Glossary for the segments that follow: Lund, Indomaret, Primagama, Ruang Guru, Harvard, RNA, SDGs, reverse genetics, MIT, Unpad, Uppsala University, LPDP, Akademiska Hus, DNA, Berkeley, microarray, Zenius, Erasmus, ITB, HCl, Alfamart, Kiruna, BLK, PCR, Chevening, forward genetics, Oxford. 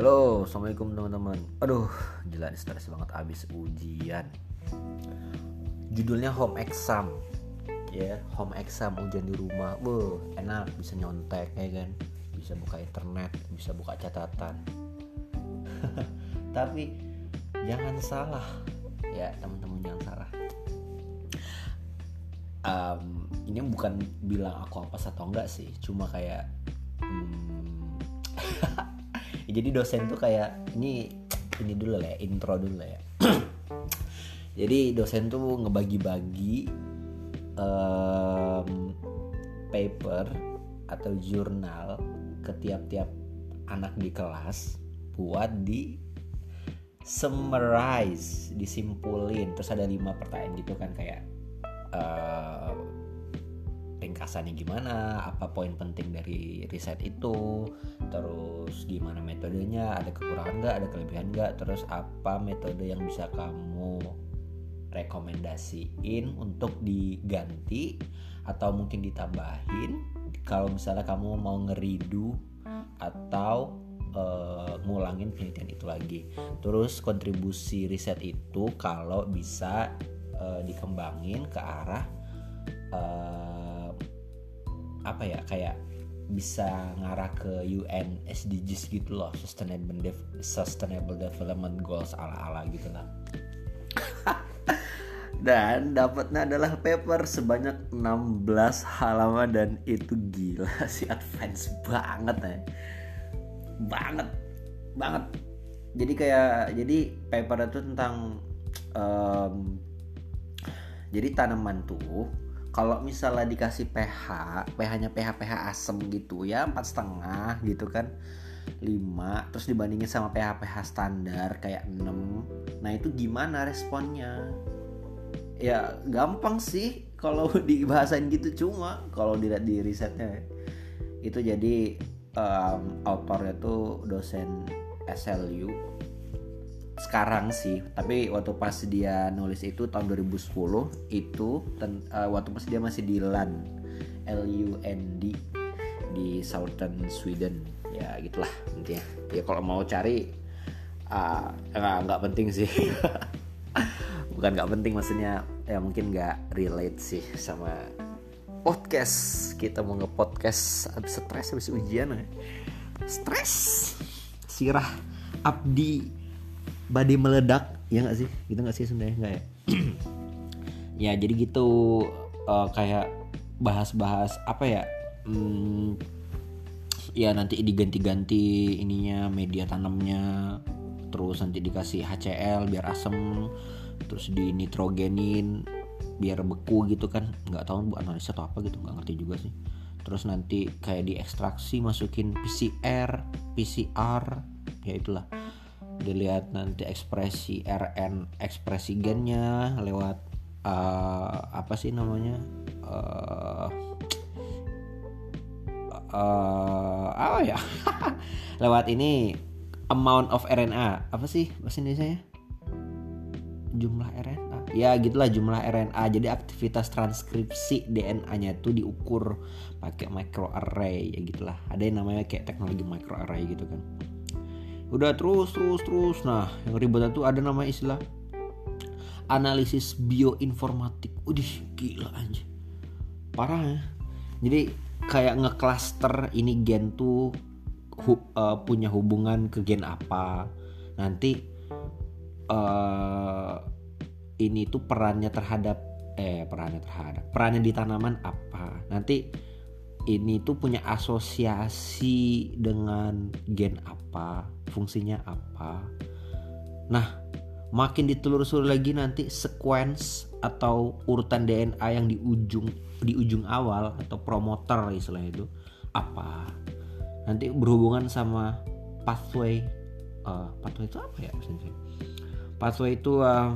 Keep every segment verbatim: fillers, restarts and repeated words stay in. Halo, assalamualaikum teman-teman. Aduh, jelas stres banget abis ujian. Judulnya home exam, ya yeah, home exam ujian di rumah. Wow, enak, bisa nyontek ya kan, bisa buka internet, bisa buka catatan. Tapi jangan salah, ya teman-teman jangan salah. Um, ini bukan bilang aku apa atau enggak sih, cuma kayak. Hmm, Jadi dosen tuh kayak ini ini dulu lah ya, intro dulu lah ya. Jadi dosen tuh ngebagi-bagi um, paper atau jurnal ke tiap-tiap anak di kelas buat di summarize, disimpulin. Terus ada lima pertanyaan gitu kan, kayak uh, ringkasannya gimana, apa poin penting dari riset itu, terus gimana metodenya, ada kekurangan nggak, ada kelebihan nggak, terus apa metode yang bisa kamu rekomendasiin untuk diganti atau mungkin ditambahin kalau misalnya kamu mau ngeridu atau uh, ngulangin penelitian itu lagi. Terus kontribusi riset itu kalau bisa uh, dikembangin ke arah uh, apa ya, kayak bisa ngarah ke U N S D Gs gitu loh, Sustainable, De- Sustainable Development Goals ala-ala gitu lah. Dan dapatnya adalah paper sebanyak enam belas halaman, dan itu gila sih, advance banget ya. Banget banget. Jadi kayak jadi paper itu tentang um, jadi tanaman tuh kalau misalnya dikasih pH, pH-nya pH-pH asam gitu ya, empat koma lima gitu kan, lima, terus dibandingin sama pH-pH standar kayak enam. Nah itu gimana responnya? Ya gampang sih kalau dibahasain gitu, cuma kalau dilihat di risetnya itu. Jadi um, autornya tuh dosen S L U sekarang sih, tapi waktu pas dia nulis itu tahun dua ribu sepuluh itu ten, uh, waktu pas dia masih di Lund, L U N D, di Southern Sweden ya gitulah intinya. Ya kalau mau cari uh, nggak nggak penting sih. Bukan nggak penting, maksudnya ya mungkin nggak relate sih sama podcast. Kita mau nge-podcast abis stres, abis ujian ya. Stres sirah abdi badai meledak, ya nggak sih, gitu nggak sih sebenarnya, nggak ya? Ya jadi gitu, uh, kayak bahas-bahas apa ya? Hmm, ya nanti diganti-ganti ininya, media tanamnya, terus nanti dikasih H C L biar asem, terus di nitrogenin biar beku gitu kan? Nggak tahu bu analisa atau apa gitu, nggak ngerti juga sih. Terus nanti kayak diekstraksi masukin P C R, P C R, ya itulah. Dilihat nanti ekspresi R N A, ekspresi gennya lewat uh, apa sih namanya uh, uh, oh ya lewat ini amount of R N A, apa sih bahasa Indonesianya, jumlah R N A ya gitulah, jumlah R N A. Jadi aktivitas transkripsi D N A-nya tuh diukur pakai microarray ya gitulah, ada yang namanya kayak teknologi microarray gitu kan. Udah terus terus terus. Nah, yang ribetnya tuh ada nama istilah analisis bioinformatik. Udih, gila anjir. Parah ya. Jadi kayak nge-cluster ini gen tuh hu- uh, punya hubungan ke gen apa. Nanti uh, ini tuh perannya terhadap eh perannya terhadap. Perannya di tanaman apa? Nanti ini tuh punya asosiasi dengan gen apa, fungsinya apa. Nah, makin ditelusuri lagi nanti sequence atau urutan D N A yang di ujung di ujung awal atau promotor istilahnya itu apa. Nanti berhubungan sama pathway. Uh, pathway itu apa ya? Pathway itu uh,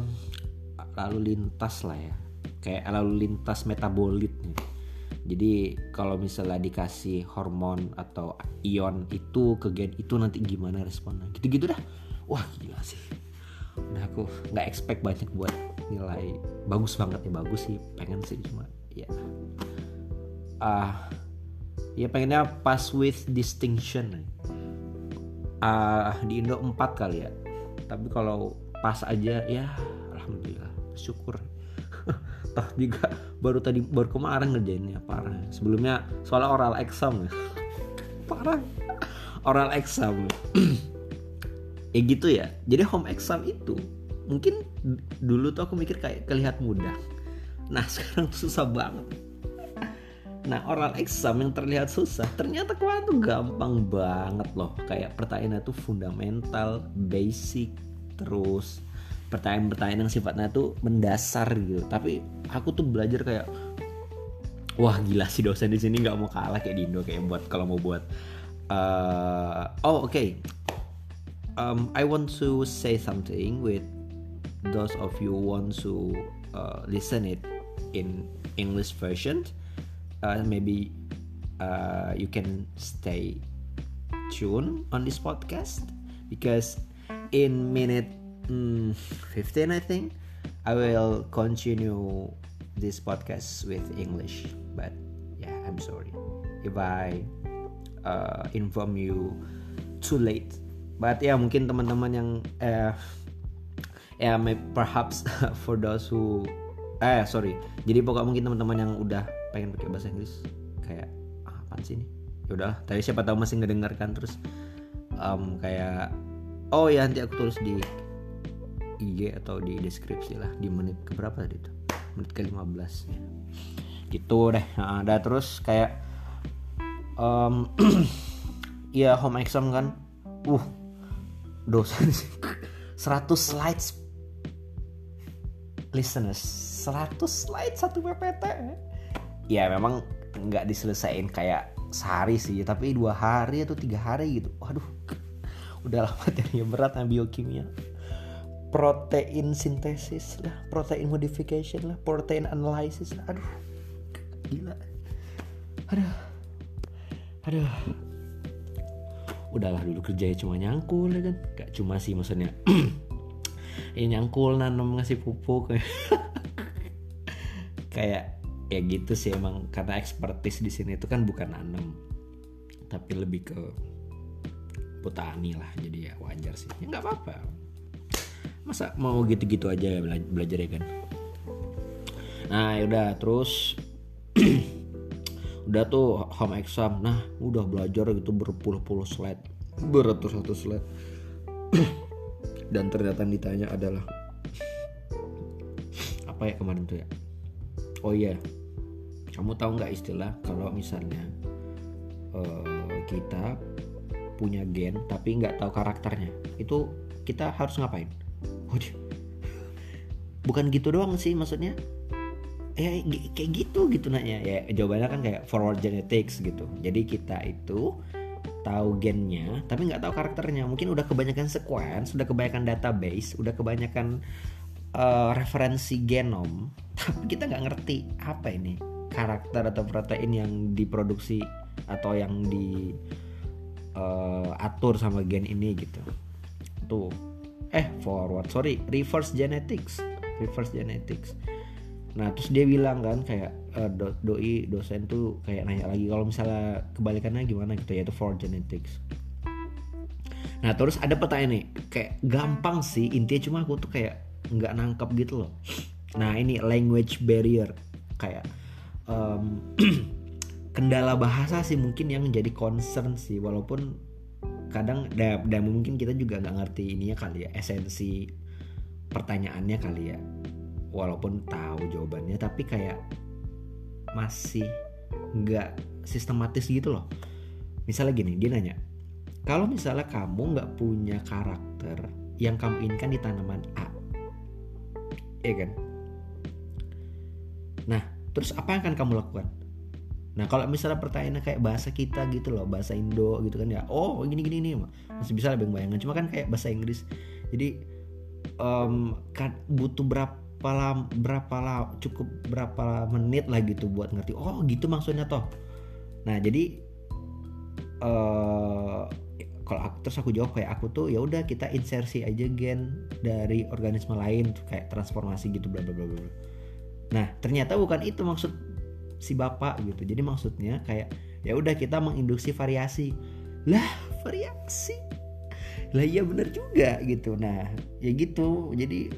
lalu lintas lah ya. Kayak lalu lintas metabolit nih. Jadi kalau misalnya dikasih hormon atau ion itu ke gen itu nanti gimana responnya, gitu-gitu dah. Wah gila sih. Nah aku gak expect banyak buat nilai bagus banget ya, bagus sih, pengen sih cuma ya ah uh, ya pengennya pass with distinction. uh, di Indo empat kali ya. Tapi kalau pas aja ya alhamdulillah, syukur. Toh juga baru tadi baru kemarin ngerjainnya, parah. Sebelumnya soalnya oral exam ya. Parah. Oral exam. Ya gitu ya. Jadi home exam itu mungkin dulu tuh aku mikir kayak kelihat mudah. Nah, sekarang tuh susah banget. Nah, oral exam yang terlihat susah ternyata kemarin tuh gampang banget loh. Kayak pertanyaannya tuh fundamental, basic, terus pertanyaan-pertanyaan yang sifatnya tuh mendasar gitu. Tapi aku tuh belajar kayak wah gila sih, dosen di sini nggak mau kalah kayak di Indo. Kayak buat kalau mau buat uh, oh oke okay. um, I want to say something with those of you want to uh, listen it in English version. Uh, maybe uh, you can stay tuned on this podcast because in minute um, fifteen I think I will continue this podcast with English, but yeah, I'm sorry if I uh, inform you too late, but yeah, mungkin teman-teman yang uh, yeah, maybe perhaps for those who eh sorry jadi pokoknya mungkin teman-teman yang udah pengen pakai bahasa Inggris kayak ah, apaan sih ini, ya udahlah, tapi siapa tahu masih ngedengarkan terus um, kayak oh ya nanti aku tulis di I G atau di deskripsi lah di menit keberapa tadi itu, menit kelima belas ya. Gitu deh. Nah, ada terus kayak um, ya home exam kan, uh dosen seratus slides listeners, seratus slides satu P P T. Ya memang nggak diselesain kayak sehari sih, tapi dua hari atau tiga hari gitu. Waduh, udah lama materinya berat, biokimia, protein sintesis lah, protein modification lah, protein analysis lah. Aduh, gila. Aduh, aduh. Udahlah dulu kerjanya cuma nyangkul ya kan, nggak cuma sih maksudnya. Ini ya, nyangkul, nanam, ngasih pupuk. Kayak ya gitu sih emang, karena expertise di sini itu kan bukan nanem tapi lebih ke petani lah, jadi ya wajar sih, ya nggak apa-apa, masa mau gitu-gitu aja bela- belajar ya kan. Nah yaudah terus udah tuh home exam, nah udah belajar gitu berpuluh-puluh slide, beratus-ratus slide, dan ternyata ditanya adalah apa ya kemarin tuh ya. Oh iya, yeah. Kamu tahu nggak istilah kalau misalnya uh, kita punya gen tapi nggak tahu karakternya, itu kita harus ngapain? Waduh, bukan gitu doang sih maksudnya. Eh g- kayak gitu gitu nanya. Ya jawabannya kan kayak forward genetics gitu. Jadi kita itu tahu gennya tapi nggak tahu karakternya. Mungkin udah kebanyakan sequence, udah kebanyakan database, udah kebanyakan uh, referensi genom. Tapi kita gak ngerti apa ini karakter atau protein yang diproduksi atau yang di uh, atur sama gen ini gitu. Tuh eh forward sorry reverse genetics reverse genetics. Nah terus dia bilang kan kayak uh, do, doi dosen tuh kayak nanya lagi kalau misalnya kebalikannya gimana gitu, yaitu forward genetics. Nah terus ada pertanyaan nih kayak gampang sih intinya, cuma aku tuh kayak nggak nangkep gitu loh. Nah ini language barrier, kayak um, kendala bahasa sih mungkin yang jadi concern sih, walaupun kadang dan, dan mungkin kita juga nggak ngerti ininya kali ya, esensi pertanyaannya kali ya, walaupun tahu jawabannya tapi kayak masih nggak sistematis gitu loh. Misalnya gini dia nanya, kalau misalnya kamu nggak punya karakter yang kamu inginkan di tanaman A, ya kan? Nah, terus apa yang akan kamu lakukan? Nah, kalau misalnya pertanyaannya kayak bahasa kita gitu loh, bahasa Indo gitu kan ya. Oh, gini-gini nih. Masih bisa lebih bayangin. Cuma kan kayak bahasa Inggris. Jadi um, kan butuh berapa lama, berapa lama, cukup berapa menit lah gitu buat ngerti. Oh, gitu maksudnya toh. Nah, jadi uh, kalau aku, terus aku jawab kayak aku tuh ya udah kita insersi aja gen dari organisme lain tuh, kayak transformasi gitu bla bla bla bla. Nah ternyata bukan itu maksud si bapak gitu. Jadi maksudnya kayak ya udah kita menginduksi variasi lah, variasi lah iya benar juga gitu. Nah ya gitu, jadi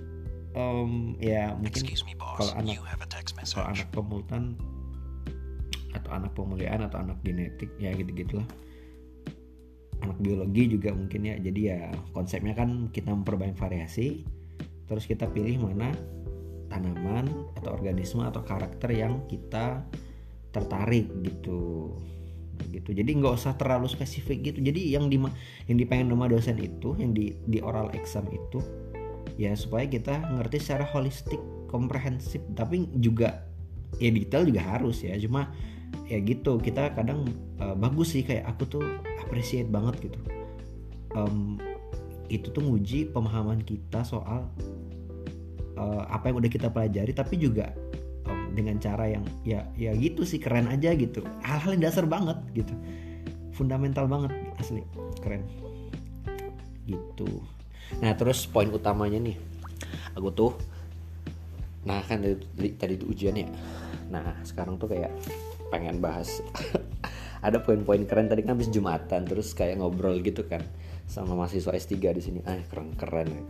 um, ya mungkin kalau anak kalau anak pemultan atau anak pemuliaan atau anak genetik ya gitu gitulah, anak biologi juga mungkin ya. Jadi ya konsepnya kan kita memperbanyak variasi, terus kita pilih mana tanaman atau organisme atau karakter yang kita tertarik gitu gitu. Jadi nggak usah terlalu spesifik gitu. Jadi yang di yang dipengen sama dosen itu, yang di di oral exam itu ya supaya kita ngerti secara holistik, komprehensif, tapi juga ya detail juga harus ya. Cuma ya gitu, kita kadang uh, bagus sih, kayak aku tuh appreciate banget gitu. Um, itu tuh nguji pemahaman kita soal uh, apa yang udah kita pelajari, tapi juga dengan cara yang ya ya gitu sih, keren aja gitu, hal-hal yang dasar banget gitu, fundamental banget, asli keren gitu. Nah terus poin utamanya nih aku tuh, nah kan dari tadi itu ujian ya, nah sekarang tuh kayak pengen bahas ada poin-poin keren. Tadi kan habis jumatan terus kayak ngobrol gitu kan sama mahasiswa S tiga di sini, ah keren-keren ya.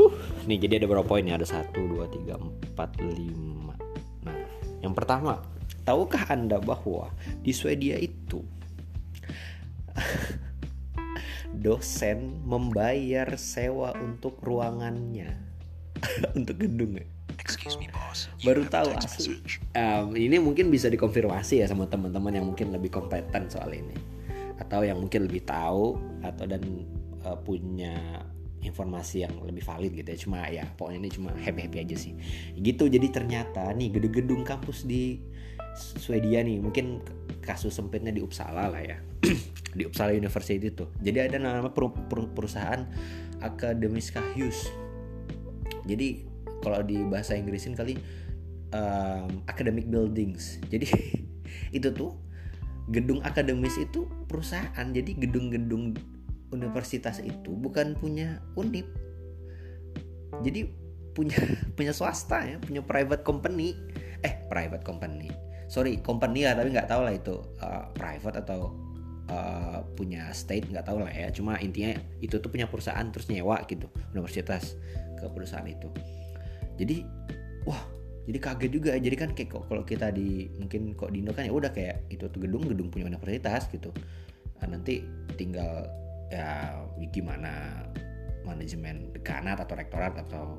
uh nih jadi ada berapa poin ya, ada satu dua tiga empat lima. Nah, yang pertama, tahukah Anda bahwa di Swedia itu dosen membayar sewa untuk ruangannya, untuk gedungnya. Excuse me, boss. Baru tahu asli. Um, ini mungkin bisa dikonfirmasi ya sama teman-teman yang mungkin lebih kompeten soal ini, atau yang mungkin lebih tahu atau dan uh, punya informasi yang lebih valid gitu ya. Cuma ya pokoknya ini cuma happy-happy aja sih gitu. Jadi ternyata nih gedung-gedung kampus di Swedia nih, mungkin kasus sempitnya di Uppsala lah ya di Uppsala University tuh, jadi ada nama per- per- perusahaan Akademiska Hus. Jadi kalau di bahasa Inggrisin kali um, academic buildings. Jadi itu tuh gedung akademis itu perusahaan. Jadi gedung-gedung universitas itu bukan punya Unip, jadi punya punya swasta ya, punya private company, eh private company, sorry company lah, tapi nggak tahu lah itu uh, private atau uh, punya state, nggak tahu lah ya. Cuma intinya itu tuh punya perusahaan terus nyewa gitu universitas ke perusahaan itu. Jadi wah, jadi kaget juga. Jadi kan kayak kok kalau kita di mungkin kok di Indo kan ya udah kayak itu tuh gedung-gedung punya universitas gitu. Nah, nanti tinggal ya gimana manajemen dekanat atau rektorat atau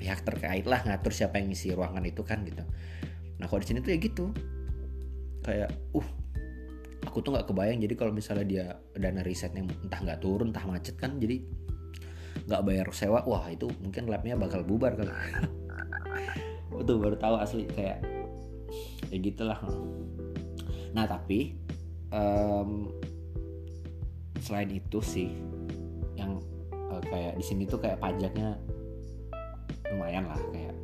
pihak terkait lah ngatur siapa yang ngisi ruangan itu kan gitu. Nah kalau di sini tuh ya gitu, kayak uh aku tuh nggak kebayang. Jadi kalau misalnya dia dana risetnya entah nggak turun entah macet kan, jadi nggak bayar sewa, wah itu mungkin labnya bakal bubar kan. Itu baru tahu asli, kayak ya gitulah. Nah tapi um, selain itu sih yang uh, kayak di sini tuh kayak pajaknya lumayan lah, kayak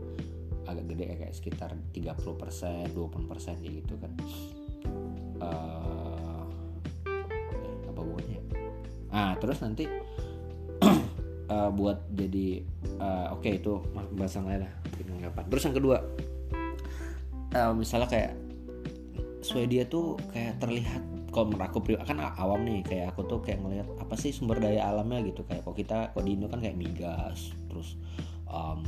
agak gede, kayak sekitar tiga puluh persen, dua puluh persen ya gitu kan. Uh, apa buatnya? Ah terus nanti uh, buat jadi uh, oke okay, itu bahasa lain lah. Terus yang kedua, uh, misalnya kayak Swedia tuh kayak terlihat, kalau menurut aku kan awam nih, kayak aku tuh kayak ngelihat apa sih sumber daya alamnya gitu. Kayak kok kita kok di Indo kan kayak migas, terus um,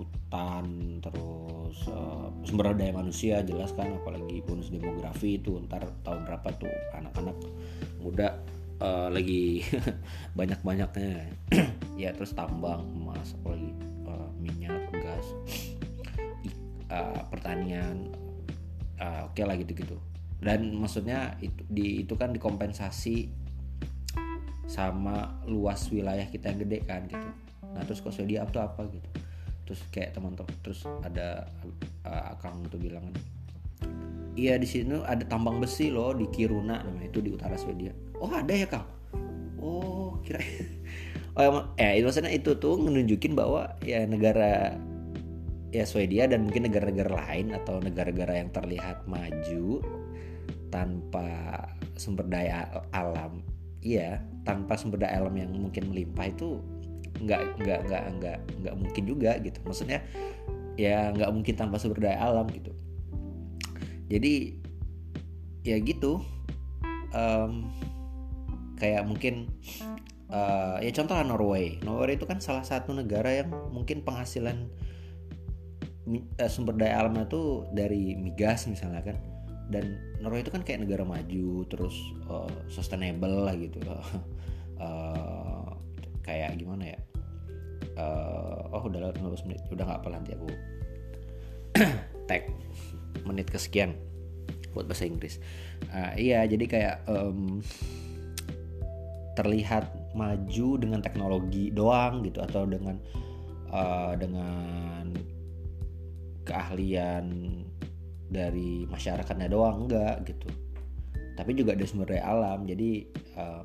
hutan, terus uh, sumber daya manusia jelas kan, apalagi bonus demografi itu ntar tahun berapa tuh anak-anak muda uh, lagi banyak-banyaknya ya. Terus tambang emas, apalagi uh, minyak, gas, uh, pertanian, uh, oke okay lah gitu-gitu. Dan maksudnya itu, di, itu kan dikompensasi sama luas wilayah kita yang gede kan gitu. Nah terus kok Swedia up tuh apa gitu. Terus kayak teman-teman, terus ada uh, akang tuh bilangan, iya di sini ada tambang besi loh di Kiruna namanya, itu di utara Swedia. Oh ada ya Kang? Oh kira oh ya, eh, maksudnya itu tuh menunjukin bahwa ya negara ya Swedia dan mungkin negara-negara lain atau negara-negara yang terlihat maju tanpa sumber daya alam, iya tanpa sumber daya alam yang mungkin melimpah itu nggak nggak nggak nggak nggak mungkin juga gitu. Maksudnya ya nggak mungkin tanpa sumber daya alam gitu. Jadi ya gitu, um, Kayak mungkin uh, ya contohnya Norway. Norway itu kan salah satu negara yang mungkin penghasilan uh, sumber daya alamnya itu dari migas misalnya kan. Dan Norway itu kan kayak negara maju, terus uh, sustainable lah gitu. Uh, kayak gimana ya? Uh, oh udah lewat lima belas menit, udah nggak apa nanti aku tag menit kesekian buat bahasa Inggris. Uh, iya, jadi kayak um, terlihat maju dengan teknologi doang gitu, atau dengan uh, dengan keahlian dari masyarakatnya doang, enggak gitu. Tapi juga ada sumber daya alam, jadi uh,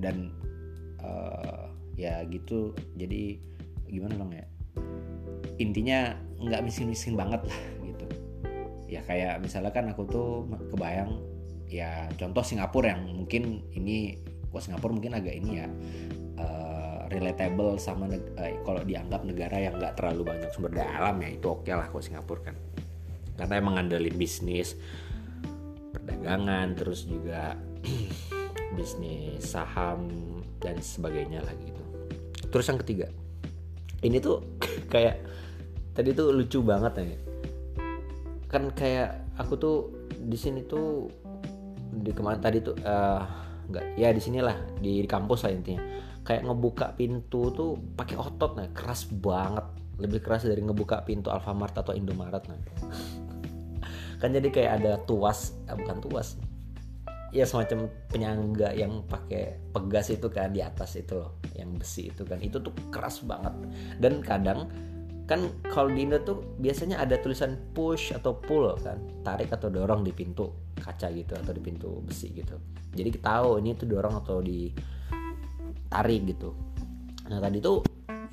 dan uh, ya gitu. Jadi gimana dong ya? Intinya nggak miskin-miskin banget lah gitu. Ya kayak misalnya kan aku tuh kebayang ya contoh Singapura yang mungkin ini wah Singapura mungkin agak ini ya uh, relatable sama neg- uh, kalau dianggap negara yang nggak terlalu banyak sumber daya alam ya itu oke okay lah kalau Singapura kan. Karena emang ngandelin bisnis perdagangan terus juga bisnis saham dan sebagainya lah gitu. Terus yang ketiga, ini tuh kayak tadi tuh lucu banget ya. Kan kayak aku tuh di sini tuh di kemarin tadi tuh uh, nggak ya di sinilah di, di kampus lah intinya. Kayak ngebuka pintu tuh pakai otot nah keras banget, lebih keras dari ngebuka pintu Alfamart atau Indomaret nah. Kan jadi kayak ada tuas, eh, bukan tuas, ya semacam penyangga yang pakai pegas itu kan di atas itu loh, yang besi itu kan, itu tuh keras banget. Dan kadang kan kalau di Indo tuh biasanya ada tulisan push atau pull kan, tarik atau dorong di pintu kaca gitu atau di pintu besi gitu. Jadi kita tahu ini tuh dorong atau ditarik gitu. Nah tadi tuh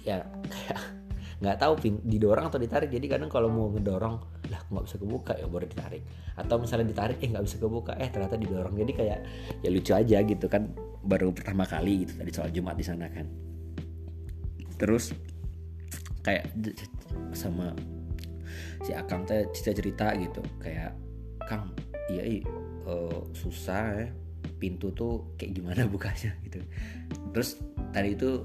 ya kayak nggak tahu pin, didorong atau ditarik, jadi kadang kalau mau ngedorong lah nggak bisa kebuka ya baru ditarik, atau misalnya ditarik eh nggak bisa kebuka eh ternyata didorong, jadi kayak ya lucu aja gitu kan, baru pertama kali gitu tadi soal Jumat di sana kan. Terus kayak sama si Akang teh cerita-cerita gitu kayak Kang iya iya uh, susah ya pintu tuh kayak gimana bukanya gitu. Terus tadi itu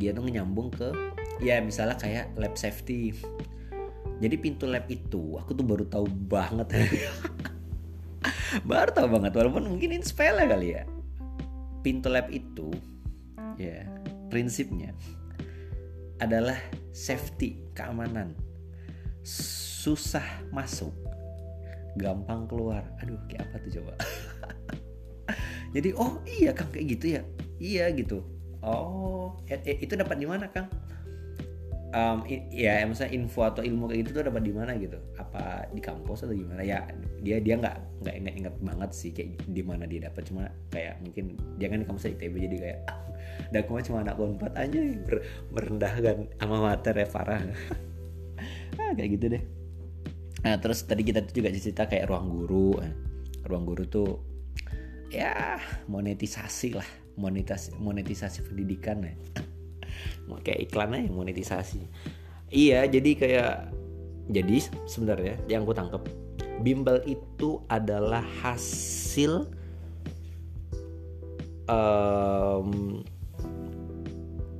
dia tuh nyambung ke ya misalnya kayak lab safety. Jadi pintu lab itu aku tuh baru tahu banget. Baru tahu banget walaupun mungkin ini sepele kali ya. Pintu lab itu ya prinsipnya adalah safety, keamanan. Susah masuk, gampang keluar. Aduh, kayak apa tuh coba? Jadi oh iya Kang kayak gitu ya. Iya gitu. Oh, itu dapat di mana Kang? Um, i- ya misalnya info atau ilmu kayak gitu tuh dapat di mana gitu, apa di kampus atau gimana ya, dia dia nggak nggak ingat ingat banget sih kayak di mana dia dapat, cuma kayak mungkin dia kan di kampus I T B jadi kayak ah, dah cuma cuma anak unpad aja ber- merendahkan alma mater ya parah. Ah, kayak gitu deh. Nah terus tadi kita juga cerita kayak ruang guru, ruang guru tuh ya monetisasi lah, monetisasi monetisasi pendidikan ya. Kayak iklannya yang monetisasi. Iya jadi kayak jadi sebenarnya yang aku tangkep bimbel itu adalah hasil um,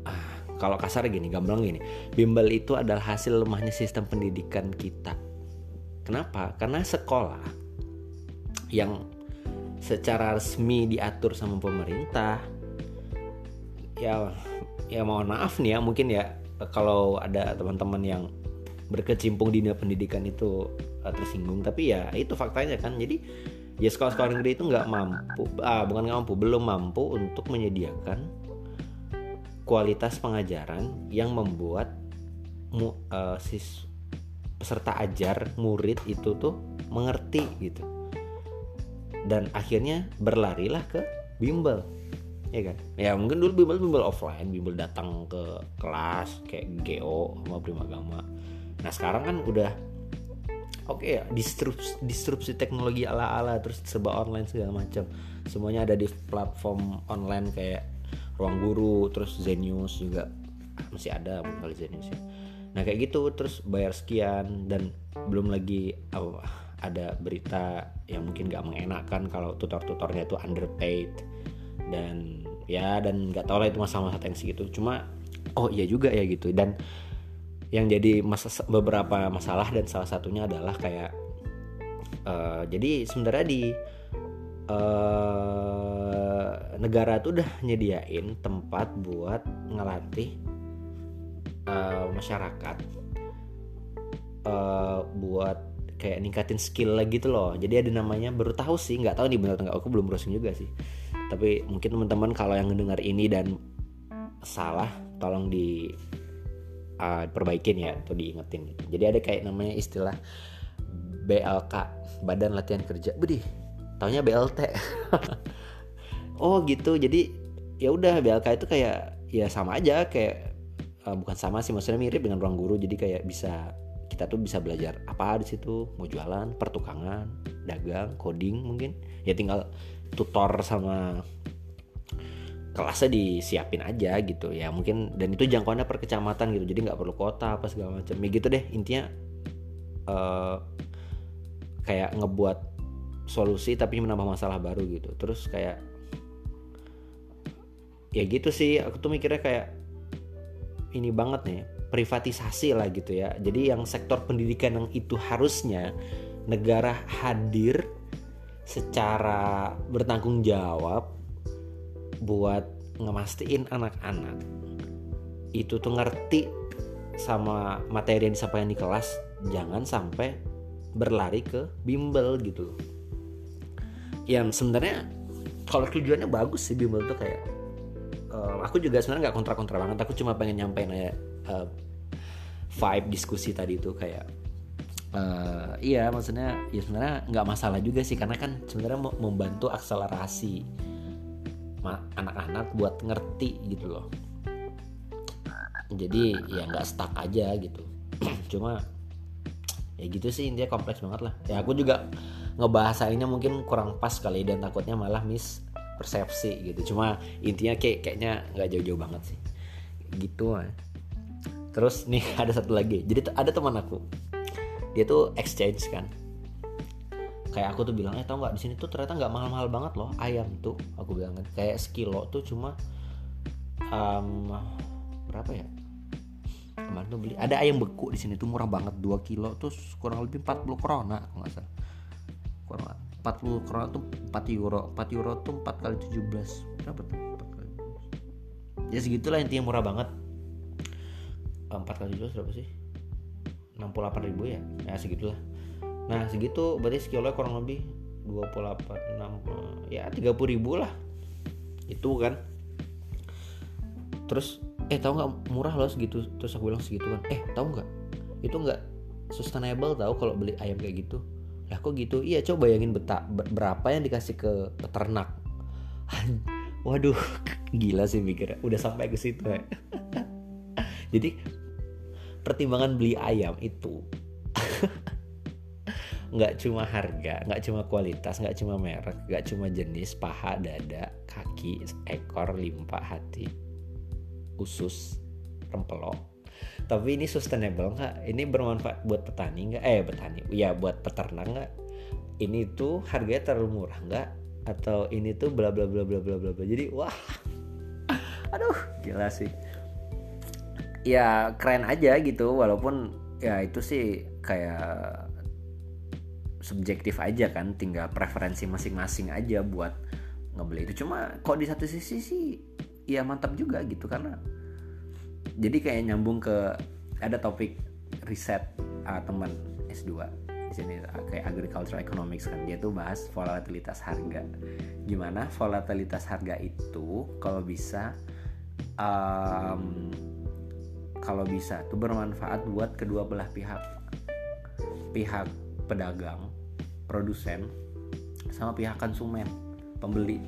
ah, kalau kasar gini gamblang gini, bimbel itu adalah hasil lemahnya sistem pendidikan kita. Kenapa? Karena sekolah yang secara resmi diatur sama pemerintah ya ya mohon maaf nih ya, mungkin ya kalau ada teman-teman yang berkecimpung di dunia pendidikan itu uh, tersinggung, tapi ya itu faktanya kan. Jadi ya sekolah-sekolah negeri itu nggak mampu, ah, bukan nggak mampu, belum mampu untuk menyediakan kualitas pengajaran yang membuat mu, uh, sis, peserta ajar murid itu tuh mengerti gitu, dan akhirnya berlarilah ke bimbel. Ya kan? Ya mungkin dulu bimbel-bimbel offline, bimbel datang ke kelas kayak G O sama Primagama. Nah sekarang kan udah oke okay ya, disrupsi, disrupsi teknologi ala-ala, terus serba online segala macam. Semuanya ada di platform online kayak Ruang Guru, terus Zenius juga masih ada mungkin Zenius ya. Nah kayak gitu, terus bayar sekian, dan belum lagi oh, ada berita yang mungkin gak mengenakan kalau tutor-tutornya itu underpaid dan ya dan nggak tahu lah itu masalah-masalah tensi gitu. Cuma oh iya juga ya gitu, dan yang jadi mas- beberapa masalah dan salah satunya adalah kayak uh, jadi sebenarnya di uh, negara tuh udah nyediain tempat buat ngelatih uh, masyarakat uh, buat kayak ningkatin skill lagi gitu loh. Jadi ada namanya, baru tahu sih, nggak tahu nih benar atau nggak, aku belum browsing juga sih. Tapi mungkin teman-teman kalau yang mendengar ini dan salah, tolong di uh, perbaikin ya atau diingetin. Jadi ada kayak namanya istilah B L K, Badan Latihan Kerja. Bedih, taunya B L T. Oh gitu. Jadi ya udah, B L K itu kayak ya sama aja kayak uh, bukan sama sih, maksudnya mirip dengan Ruang Guru. Jadi kayak bisa kita tuh bisa belajar apa di situ, mau jualan, pertukangan, dagang, coding mungkin. Ya tinggal tutor sama kelasnya disiapin aja gitu. Ya mungkin, dan itu jangkauannya per kecamatan gitu. Jadi enggak perlu kota apa segala macam. Ya gitu deh intinya, uh, kayak ngebuat solusi tapi menambah masalah baru gitu. Terus kayak ya gitu sih, aku tuh mikirnya kayak ini banget nih, privatisasi lah gitu ya. Jadi yang sektor pendidikan yang itu harusnya negara hadir secara bertanggung jawab buat ngemastiin anak-anak itu tuh ngerti sama materi yang disampaikan di kelas, jangan sampai berlari ke bimbel gitu. Yang sebenarnya kalau tujuannya bagus sih bimbel tuh kayak, um, aku juga sebenarnya nggak kontra-kontra banget, aku cuma pengen nyampein aja Uh, vibe diskusi tadi itu kayak uh, iya maksudnya ya sebenarnya nggak masalah juga sih, karena kan sebenarnya membantu akselerasi ma- anak-anak buat ngerti gitu loh. Jadi ya nggak stuck aja gitu. Cuma ya gitu sih intinya, kompleks banget lah. Ya aku juga ngebahasainnya mungkin kurang pas kali dan takutnya malah mispersepsi gitu. Cuma intinya kayak kayaknya nggak jauh-jauh banget sih gitu lah. Terus nih ada satu lagi. Jadi ada teman aku, dia tuh exchange kan. Kayak aku tuh bilang, eh tau nggak di sini tuh ternyata nggak mahal-mahal banget loh ayam tuh. Aku bilang kan, kayak sekilo tuh cuma um, berapa ya? Kemarin tuh beli ada ayam beku di sini tuh murah banget, dua kilo tuh kurang lebih empat puluh krona kalau nggak salah. Kurang empat puluh krona tuh empat euro. empat euro tuh empat kali tujuh belas. Berapa tuh? empat kali tujuh belas. Ya segitulah intinya, murah banget. empat kali dua belas berapa sih? enam puluh delapan ribu ya? Ya segitulah. Nah segitu berarti sekilo kurang lebih dua puluh delapan, enam puluh, ya tiga puluh ribu lah. Itu kan. Terus eh tahu gak murah loh segitu. Terus aku bilang segitu kan, eh tahu gak itu gak sustainable tahu kalau beli ayam kayak gitu. Lah kok gitu? Iya coba bayangin beta, berapa yang dikasih ke peternak. Waduh gila sih mikirnya, udah sampai ke situ ya. Jadi pertimbangan beli ayam itu nggak cuma harga, nggak cuma kualitas, nggak cuma merek, nggak cuma jenis paha, dada, kaki, ekor, limpa, hati, usus, rempelok. Tapi ini sustainable nggak? Ini bermanfaat buat petani nggak? Eh petani, ya buat peternak nggak? Ini tuh harganya terlalu murah nggak? Atau ini tuh bla bla bla bla bla bla bla. Jadi wah, aduh gila sih. Ya keren aja gitu, walaupun ya itu sih kayak subjektif aja kan, tinggal preferensi masing-masing aja buat ngebeli itu. Cuma kok di satu sisi sih ya mantap juga gitu, karena jadi kayak nyambung ke ada topik riset uh, teman S dua di sini kayak agricultural economics kan, dia tuh bahas volatilitas harga. Gimana volatilitas harga itu kalau bisa um, kalau bisa itu bermanfaat buat kedua belah pihak, pihak pedagang, produsen, sama pihak konsumen, pembeli.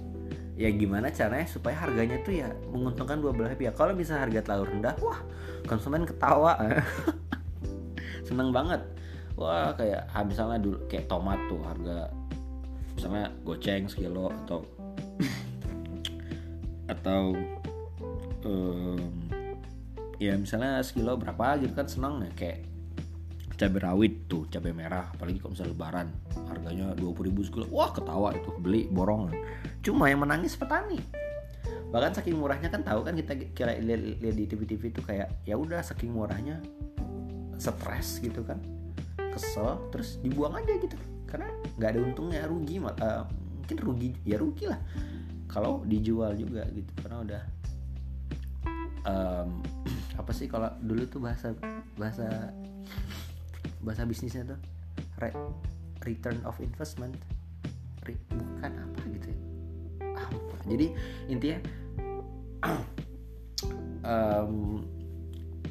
Ya gimana caranya supaya harganya tuh ya menguntungkan dua belah pihak. Kalau bisa harga terlalu rendah, wah konsumen ketawa, seneng banget. Wah kayak misalnya dulu kayak tomat tuh harga misalnya goceng sekilo atau atau um, ya misalnya sekilo berapa gitu kan, senang ya. Kayak cabai rawit tuh, cabai merah, apalagi kalau misalnya lebaran harganya dua puluh ribu sekilo, wah ketawa itu beli borongan. Cuma yang menangis petani, Bahkan saking murahnya kan, tahu kan kita kira lihat di T V-T V itu kayak ya udah saking murahnya stres gitu kan, kesel terus dibuang aja gitu karena nggak ada untungnya, rugi uh, mungkin rugi ya rugi lah kalau dijual juga gitu karena udah um, apa sih kalau dulu tuh bahasa bahasa bahasa bisnisnya tuh re- return of investment re- bukan apa gitu ya. Ah, jadi intinya um,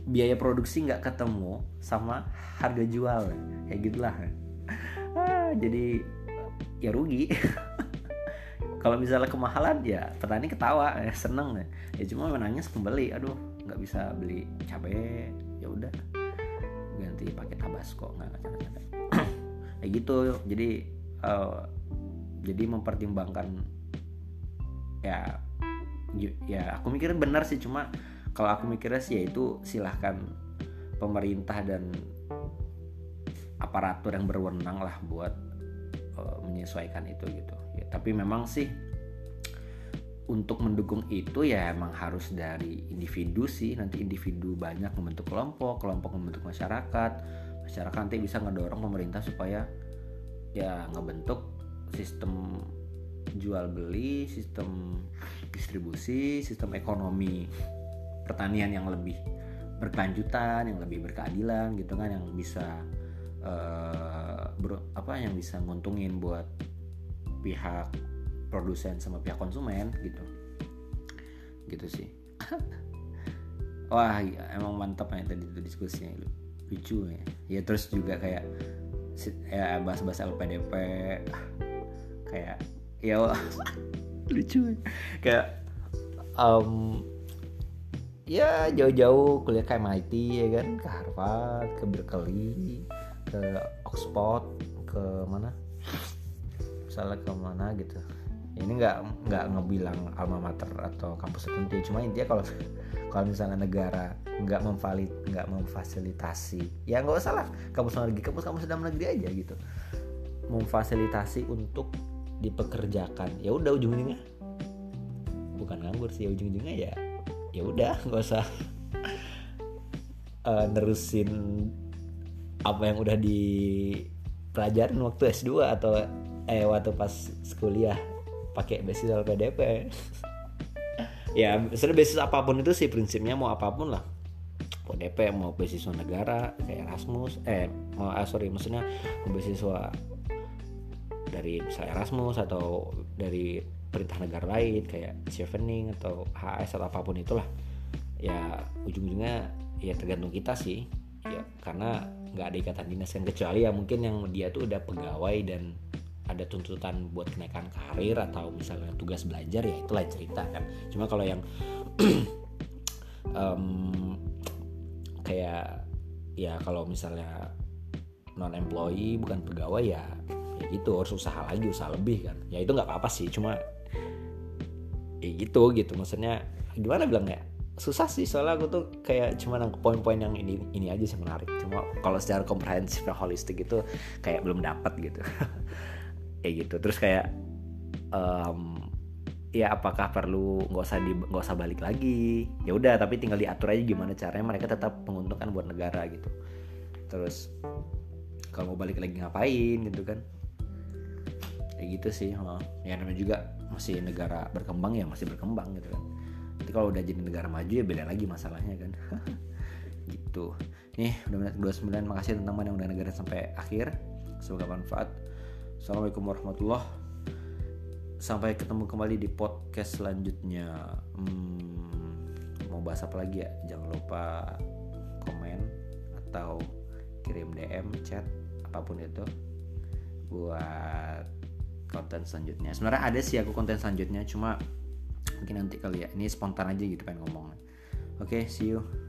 biaya produksi nggak ketemu sama harga jual kayak gitulah. Ah, jadi ya rugi. Kalau misalnya kemahalan ya petani ketawa ya seneng ya, ya cuma menangis pembeli, aduh nggak bisa beli cabai ya udah ganti pakai Tabasco nggak ngaca-ngaca kayak gitu. Jadi uh, jadi mempertimbangkan ya ya aku mikirnya benar sih, cuma kalau aku mikirnya sih ya itu silahkan pemerintah dan aparatur yang berwenang lah buat uh, menyesuaikan itu gitu ya, tapi memang sih untuk mendukung itu ya emang harus dari individu sih, nanti individu banyak membentuk kelompok, kelompok membentuk masyarakat, masyarakat nanti bisa ngedorong pemerintah supaya ya ngebentuk sistem jual beli, sistem distribusi, sistem ekonomi pertanian yang lebih berkelanjutan, yang lebih berkeadilan gitu kan, yang bisa uh, ber, apa yang bisa nguntungin buat pihak produsen sama pihak konsumen gitu, gitu sih. Wah emang mantap ya tadi itu diskusinya, lucu ya. Ya terus juga kayak ya, bahas-bahas L P D P kayak ya lucu ya. Kayak um, ya jauh-jauh kuliah ke M I T ya kan, ke Harvard, ke Berkeley, ke Oxford, ke mana, misalnya ke mana gitu. Ini nggak nggak ngebilang alma mater atau kampus tertentu, cuma intinya kalau kalau misalnya negara nggak memvalid nggak memfasilitasi, ya nggak usah lah kampus negeri, kampus kampus dalam negeri aja gitu, memfasilitasi untuk dipekerjakan. Ya udah ujung-ujungnya bukan nganggur sih, ya ujung-ujungnya ya ya udah nggak usah uh, nerusin apa yang udah dipelajarin waktu S dua atau eh waktu pas kuliah pakai basis L P D P. Ya sebenarnya basis apapun itu sih prinsipnya, mau apapun lah, mau D P, mau beasiswa negara kayak Erasmus, eh mau ah, sorry maksudnya beasiswa dari misalnya Erasmus atau dari perintah negara lain kayak Chevening atau H S atau apapun itulah ya, ujung-ujungnya ya tergantung kita sih ya, karena nggak ada ikatan dinas kan, kecuali ya mungkin yang dia tuh udah pegawai dan ada tuntutan buat kenaikan karir atau misalnya tugas belajar ya itu lain cerita kan. Cuma kalau yang um, kayak ya kalau misalnya non employee bukan pegawai ya ya gitu harus usaha lagi, usaha lebih kan, ya itu nggak apa-apa sih, cuma ya gitu gitu maksudnya gimana bilangnya, susah sih soalnya aku tuh kayak cuma nangkep poin-poin yang ini ini aja sih menarik, cuma kalau secara komprehensif dan holistik itu kayak belum dapat gitu. Ya gitu terus kayak um, ya apakah perlu nggak usah di nggak usah balik lagi, ya udah tapi tinggal diatur aja gimana caranya mereka tetap menguntungkan buat negara gitu. Terus kalau mau balik lagi ngapain gitu kan, ya gitu sih. Ya namanya juga masih negara berkembang ya masih berkembang gitu kan, nanti kalau udah jadi negara maju ya beda lagi masalahnya kan. Gitu nih udah menit dua puluh sembilan, makasih teman-teman yang udah dengerin sampai akhir, semoga bermanfaat. Assalamualaikum warahmatullahi, sampai ketemu kembali di podcast selanjutnya. Hmm, mau bahas apa lagi ya, jangan lupa komen atau kirim D M, chat, apapun itu buat konten selanjutnya. Sebenarnya ada sih aku konten selanjutnya, cuma mungkin nanti kali ya, ini spontan aja gitu pengen ngomong. Oke, okay, see you.